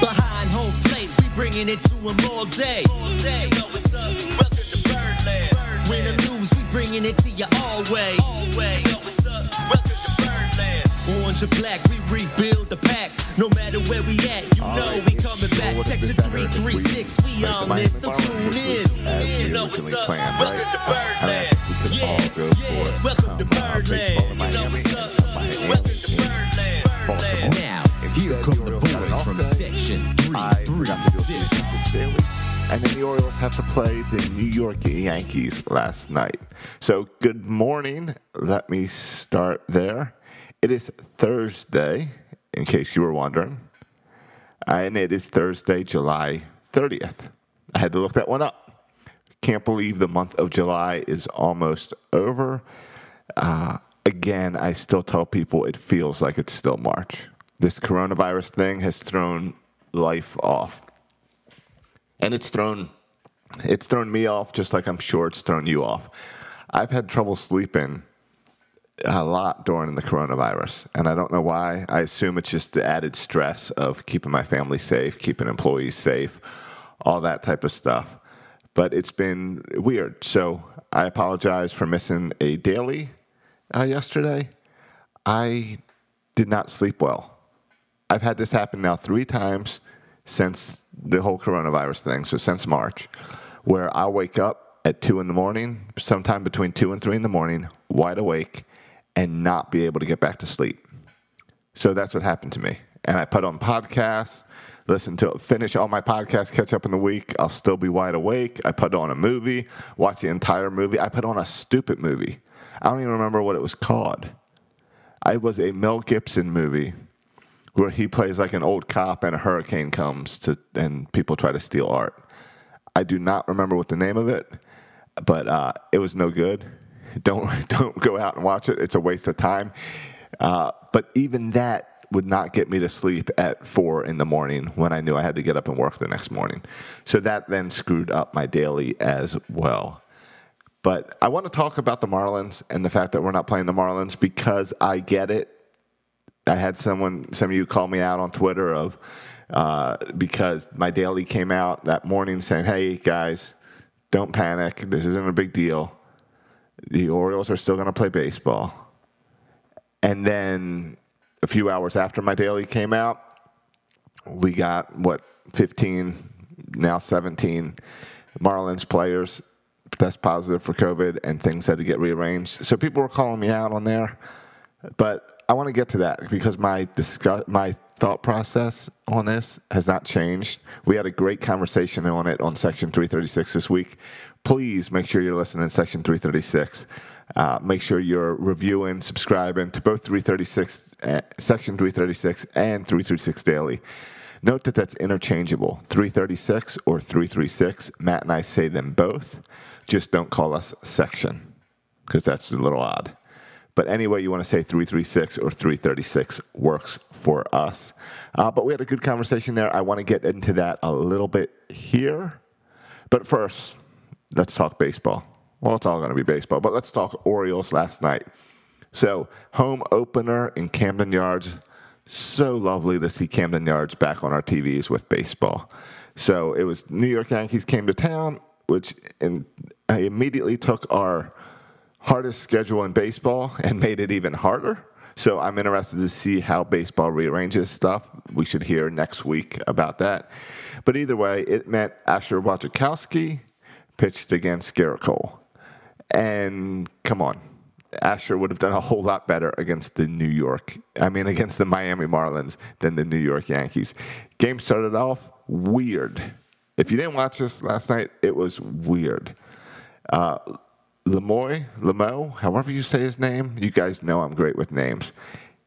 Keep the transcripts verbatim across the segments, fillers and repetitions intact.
Behind home plate, we bringing it to them all day. All day. You know what's up? Welcome to Birdland. Birdland. Win or lose, we bringing it to you always. Always. You know what's up? Welcome to Birdland. Orange or black, we rebuild the pack. No matter where we at, you all know right, we coming back. Section three thirty-six, we on this, so tune in. You know what's up? Welcome to Birdland. Yeah, yeah. Welcome to Birdland. You know what's up? Welcome to Birdland. Birdland. Now, here come the boys from Section three thirty-six. And then the Orioles have to play the New York Yankees last night. So, good morning. Let me start there. It is Thursday, in case you were wondering. And it is Thursday, July thirtieth. I had to look that one up. Can't believe the month of July is almost over. Uh, again, I still tell people it feels like it's still March. This coronavirus thing has thrown life off. And it's thrown it's thrown me off, just like I'm sure it's thrown you off. I've had trouble sleeping a lot during the coronavirus, and I don't know why. I assume it's just the added stress of keeping my family safe, keeping employees safe, all that type of stuff. But it's been weird. So I apologize for missing a daily uh, yesterday. I did not sleep well. I've had this happen now three times since the whole coronavirus thing, so since March, where I wake up at two in the morning, sometime between two and three in the morning, wide awake, and not be able to get back to sleep. So that's what happened to me. And I put on podcasts, listen to finish all my podcasts, catch up in the week. I'll still be wide awake. I put on a movie, watch the entire movie. I put on a stupid movie. I don't even remember what it was called. It was a Mel Gibson movie, where he plays like an old cop and a hurricane comes to and people try to steal art. I do not remember what the name of it, but uh, it was no good. Don't don't go out and watch it. It's a waste of time. Uh, but even that would not get me to sleep at four in the morning when I knew I had to get up and work the next morning. So that then screwed up my daily as well. But I want to talk about the Marlins and the fact that we're not playing the Marlins, because I get it. I had someone, some of you call me out on Twitter of uh, because my daily came out that morning saying, hey, guys, don't panic. This isn't a big deal. The Orioles are still going to play baseball. And then a few hours after my daily came out, we got, what, fifteen, now seventeen Marlins players test positive for COVID, and things had to get rearranged. So people were calling me out on there. But I want to get to that, because my discuss, my thought process on this has not changed. We had a great conversation on it on Section three thirty-six this week. Please make sure you're listening to Section three thirty-six. Uh, make sure you're reviewing, subscribing to both three thirty-six, uh, Section three thirty-six and three thirty-six Daily. Note that that's interchangeable. three thirty-six or three thirty-six, Matt and I say them both. Just don't call us Section, because that's a little odd. But anyway, you want to say three thirty-six or three thirty-six works for us. Uh, but we had a good conversation there. I want to get into that a little bit here. But first, let's talk baseball. Well, it's all going to be baseball, but let's talk Orioles last night. So, home opener in Camden Yards. So lovely to see Camden Yards back on our T Vs with baseball. So, it was New York Yankees came to town, which in, I immediately took our hardest schedule in baseball and made it even harder. So I'm interested to see how baseball rearranges stuff. We should hear next week about that. But either way, it meant Asher Wojtkowski pitched against Gerrit Cole. And come on, Asher would have done a whole lot better against the New York, I mean against the Miami Marlins than the New York Yankees. Game started off weird. If you didn't watch this last night, it was weird. Uh, Lemoy, Lemoy, however you say his name, you guys know I'm great with names.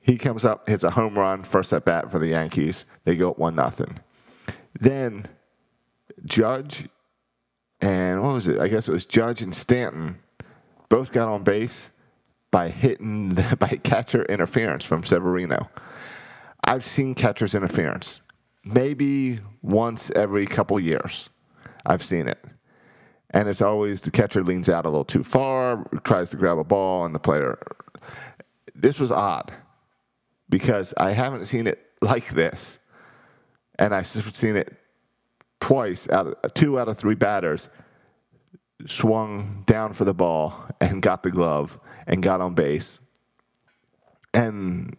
He comes up, hits a home run, first at bat for the Yankees. They go up one nothing. Then Judge and what was it? I guess it was Judge and Stanton both got on base by hitting the, by catcher interference from Severino. I've seen catcher's interference maybe once every couple years. I've seen it. And it's always the catcher leans out a little too far, tries to grab a ball, and the player. This was odd because I haven't seen it like this. and I've seen it twice, out of, two out of three batters swung down for the ball and got the glove and got on base. And,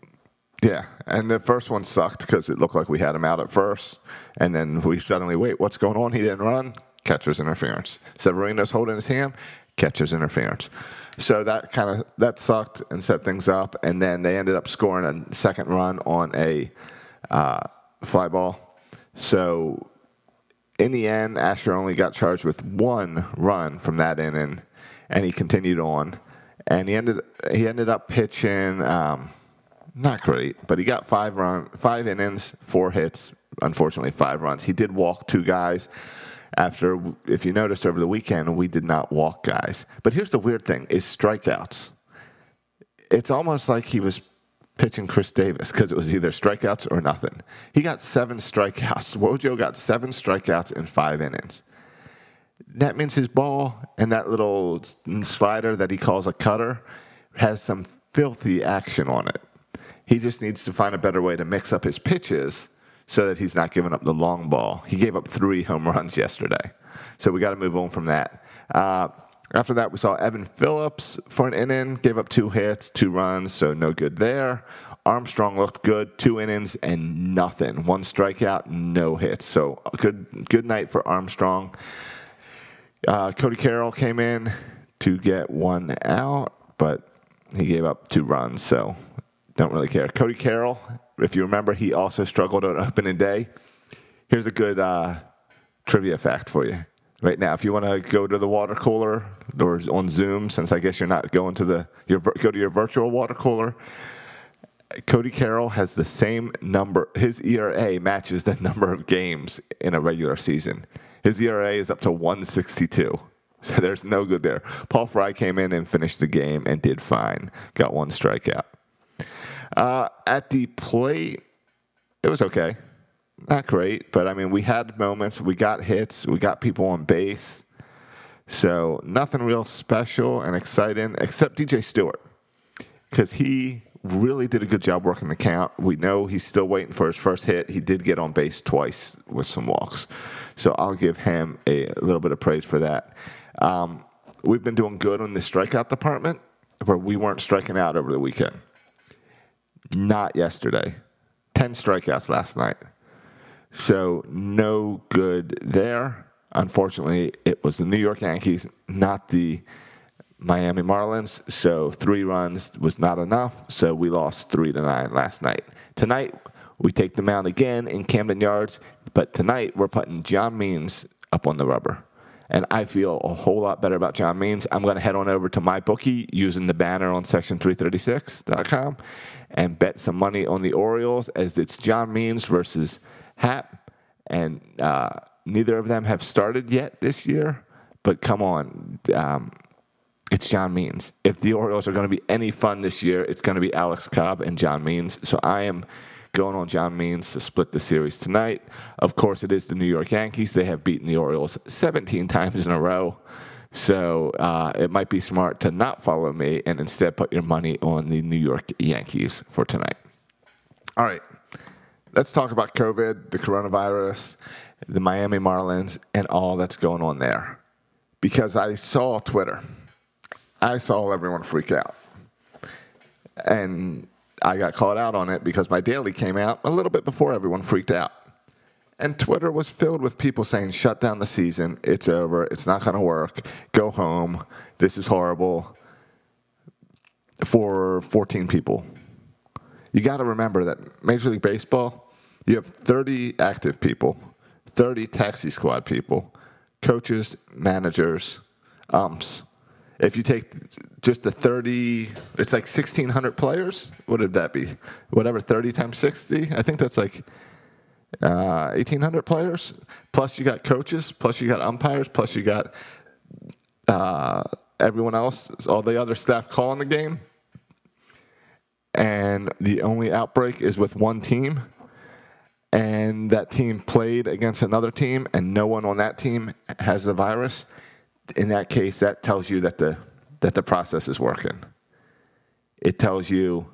yeah, and the first one sucked because it looked like we had him out at first, and then we suddenly, wait, what's going on? He didn't run. Catcher's interference. Severino's holding his hand. Catcher's interference. So that kind of that sucked and set things up, and then they ended up scoring a second run on a uh, fly ball. So in the end, Asher only got charged with one run from that inning, and he continued on, and he ended he ended up pitching um, not great, but he got five run five innings, four hits, unfortunately five runs. He did walk two guys. After, if you noticed over the weekend, we did not walk guys. But here's the weird thing, is strikeouts. It's almost like he was pitching Chris Davis because it was either strikeouts or nothing. He got seven strikeouts. Wojo got seven strikeouts in five innings. That means his ball and that little slider that he calls a cutter has some filthy action on it. He just needs to find a better way to mix up his pitches so that he's not giving up the long ball. He gave up three home runs yesterday. So we got to move on from that. Uh, after that, we saw Evan Phillips for an inning, gave up two hits, two runs, so no good there. Armstrong looked good, two innings and nothing. One strikeout, no hits. So good good night for Armstrong. Uh, Cody Carroll came in to get one out, but he gave up two runs, so don't really care. Cody Carroll, if you remember, he also struggled on opening day. Here's a good uh, trivia fact for you. Right now, if you want to go to the water cooler or on Zoom, since I guess you're not going to the, your, go to your virtual water cooler, Cody Carroll has the same number. His E R A matches the number of games in a regular season. His E R A is up to one sixty-two. So there's no good there. Paul Fry came in and finished the game and did fine. Got one strikeout. Uh, at the plate, it was okay. Not great, but, I mean, we had moments. We got hits. We got people on base. So nothing real special and exciting except D J Stewart because he really did a good job working the count. We know he's still waiting for his first hit. He did get on base twice with some walks. So I'll give him a little bit of praise for that. Um, we've been doing good on the strikeout department where we weren't striking out over the weekend. Not yesterday. ten strikeouts last night. So no good there. Unfortunately, it was the New York Yankees, not the Miami Marlins. So three runs was not enough. So we lost three to nine last night. Tonight, we take the mound again in Camden Yards. But tonight, we're putting John Means up on the rubber. And I feel a whole lot better about John Means. I'm going to head on over to my bookie using the banner on section three thirty-six dot com and bet some money on the Orioles as it's John Means versus Hap. And uh, neither of them have started yet this year. But come on, um, it's John Means. If the Orioles are going to be any fun this year, it's going to be Alex Cobb and John Means. So I am going on John Means to split the series tonight. Of course, it is the New York Yankees. They have beaten the Orioles seventeen times in a row. So uh, it might be smart to not follow me and instead put your money on the New York Yankees for tonight. All right. Let's talk about COVID, the coronavirus, the Miami Marlins, and all that's going on there. Because I saw Twitter. I saw everyone freak out. And I got called out on it because my daily came out a little bit before everyone freaked out. And Twitter was filled with people saying, shut down the season. It's over. It's not going to work. Go home. This is horrible. For fourteen people. You got to remember that Major League Baseball, you have thirty active people, thirty taxi squad people, coaches, managers, umps. If you take just the thirty, it's like sixteen hundred players. What would that be? Whatever, thirty times sixty. I think that's like uh, eighteen hundred players. Plus you got coaches, plus you got umpires, plus you got uh, everyone else, all the other staff calling the game. And the only outbreak is with one team. And that team played against another team, and no one on that team has the virus. In that case, that tells you that the that the process is working. It tells you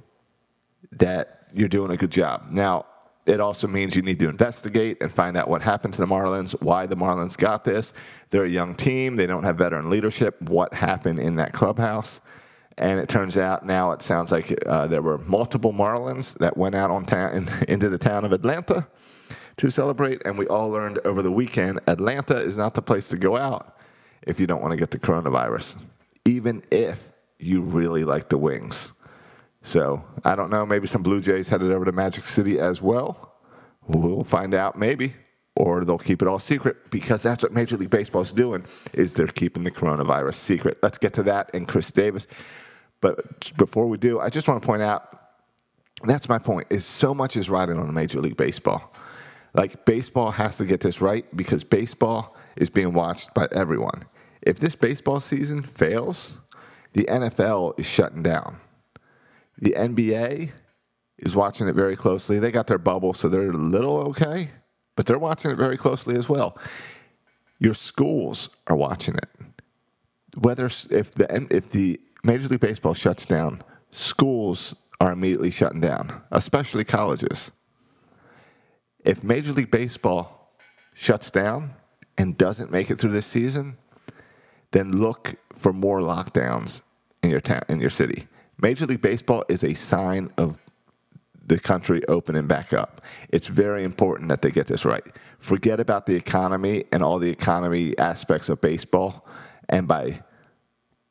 that you're doing a good job. Now, It also means you need to investigate and find out what happened to the Marlins, why the Marlins got this. They're a young team. They don't have veteran leadership. What happened in that clubhouse? And it turns out now it sounds like uh, there were multiple Marlins that went out on town in, into the town of Atlanta to celebrate. And we all learned over the weekend, Atlanta is not the place to go out if you don't want to get the coronavirus, even if you really like the Wings. So, I don't know. Maybe some Blue Jays headed over to Magic City as well. We'll find out maybe. Or they'll keep it all secret, because that's what Major League Baseball is doing, is they're keeping the coronavirus secret. Let's get to that and Chris Davis. But before we do, I just want to point out, that's my point, is so much is riding on Major League Baseball. Like, baseball has to get this right, because baseball is being watched by everyone. If this baseball season fails, the N F L is shutting down. The N B A is watching it very closely. They got their bubble, so they're a little okay, but they're watching it very closely as well. Your schools are watching it. Whether if the if the Major League Baseball shuts down, schools are immediately shutting down, especially colleges. If Major League Baseball shuts down and doesn't make it through this season, then look for more lockdowns in your town, in your city. Major League Baseball is a sign of the country opening back up. It's very important that they get this right. Forget about the economy and all the economy aspects of baseball. And by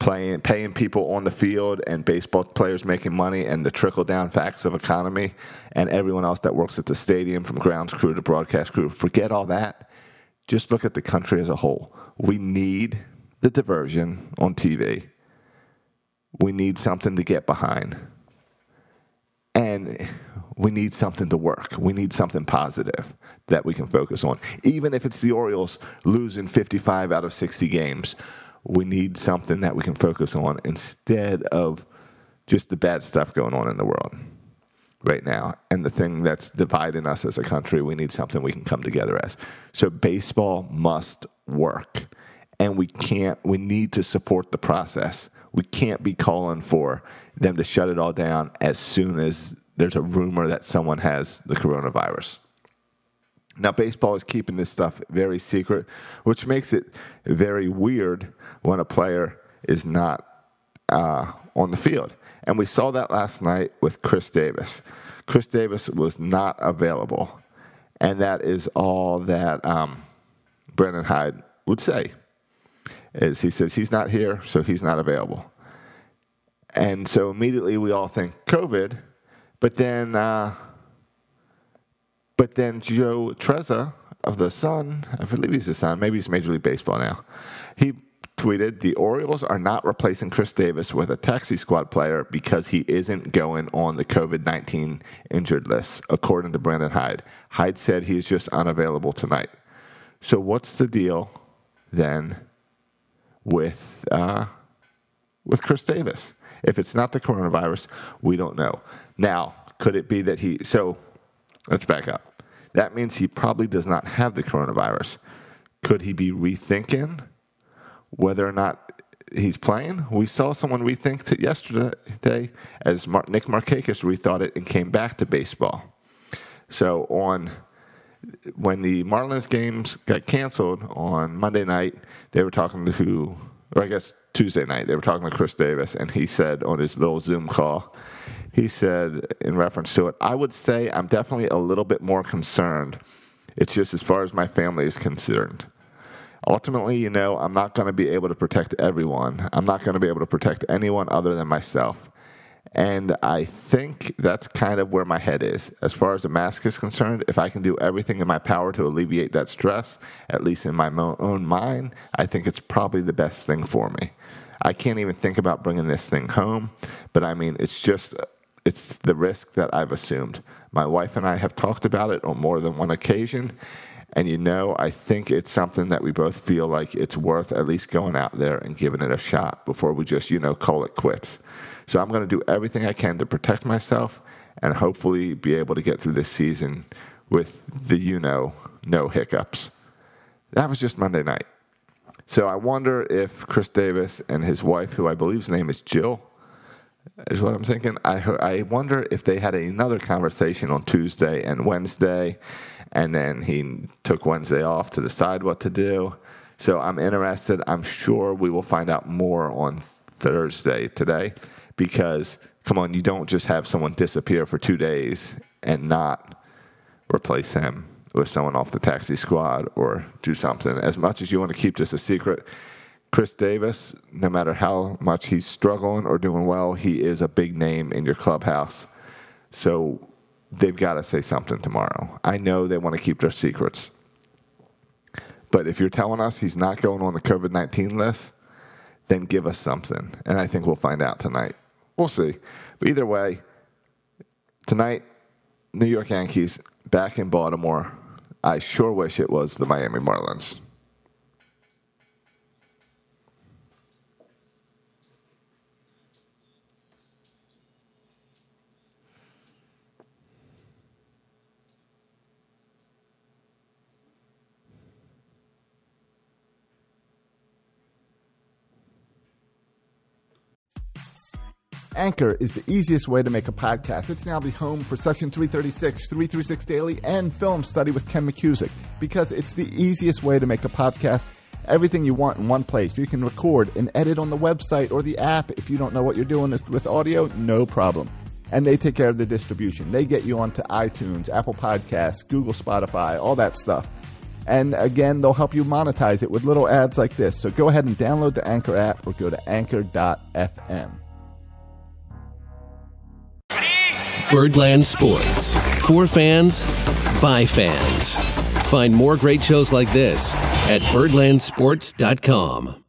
playing, paying people on the field and baseball players making money and the trickle-down facts of economy and everyone else that works at the stadium from grounds crew to broadcast crew, forget all that. Just look at the country as a whole. We need the diversion on T V. We need something to get behind. And we need something to work. We need something positive that we can focus on. Even if it's the Orioles losing fifty-five out of sixty games, we need something that we can focus on instead of just the bad stuff going on in the world right now. And the thing that's dividing us as a country, we need something we can come together as. So baseball must work. And we can't, we need to support the process. We can't be calling for them to shut it all down as soon as there's a rumor that someone has the coronavirus. Now, baseball is keeping this stuff very secret, which makes it very weird when a player is not uh, on the field. And we saw that last night with Chris Davis. Chris Davis was not available. And that is all that um, Brandon Hyde would say. Is he says he's not here, so he's not available. And so immediately we all think COVID, but then uh, but then Joe Trezza of the Sun, I believe he's the Sun, maybe he's Major League Baseball now, he tweeted, the Orioles are not replacing Chris Davis with a taxi squad player because he isn't going on the COVID nineteen injured list, according to Brandon Hyde. Hyde said he's just unavailable tonight. So what's the deal then with uh, with Chris Davis? If it's not the coronavirus, we don't know. Now, could it be that he... So, let's back up. That means he probably does not have the coronavirus. Could he be rethinking whether or not he's playing? We saw someone rethink it yesterday as Mark, Nick Markakis rethought it and came back to baseball. So, on... when the Marlins games got canceled on Monday night, they were talking to who, or I guess Tuesday night, they were talking to Chris Davis, and he said on his little Zoom call, he said in reference to it, I would say I'm definitely a little bit more concerned. It's just as far as my family is concerned. Ultimately, you know, I'm not going to be able to protect everyone. I'm not going to be able to protect anyone other than myself. And I think that's kind of where my head is. As far as the mask is concerned, if I can do everything in my power to alleviate that stress, at least in my own mind, I think it's probably the best thing for me. I can't even think about bringing this thing home, but I mean, it's just, it's the risk that I've assumed. My wife and I have talked about it on more than one occasion, and you know, I think it's something that we both feel like it's worth at least going out there and giving it a shot before we just, you know, call it quits. So I'm going to do everything I can to protect myself and hopefully be able to get through this season with the, you know, no hiccups. That was just Monday night. So I wonder if Chris Davis and his wife, who I believe's name is Jill, is what I'm thinking. I heard, I wonder if they had another conversation on Tuesday and Wednesday, and then he took Wednesday off to decide what to do. So I'm interested. I'm sure we will find out more on Thursday today, because, come on, you don't just have someone disappear for two days and not replace him with someone off the taxi squad or do something. As much as you want to keep this a secret, Chris Davis, no matter how much he's struggling or doing well, he is a big name in your clubhouse. So they've got to say something tomorrow. I know they want to keep their secrets. But if you're telling us he's not going on the COVID nineteen list, then give us something. And I think we'll find out tonight. We'll see. But either way, tonight, New York Yankees back in Baltimore. I sure wish it was the Miami Marlins. Anchor is the easiest way to make a podcast. It's now the home for Section three thirty-six, three thirty-six Daily, and Film Study with Ken McCusick, because it's the easiest way to make a podcast. Everything you want in one place. You can record and edit on the website or the app. If you don't know what you're doing with audio, no problem. And they take care of the distribution. They get you onto iTunes, Apple Podcasts, Google, Spotify, all that stuff. And again, they'll help you monetize it with little ads like this. So go ahead and download the Anchor app or go to anchor dot f m. Birdland Sports. For fans, by fans. Find more great shows like this at birdland sports dot com.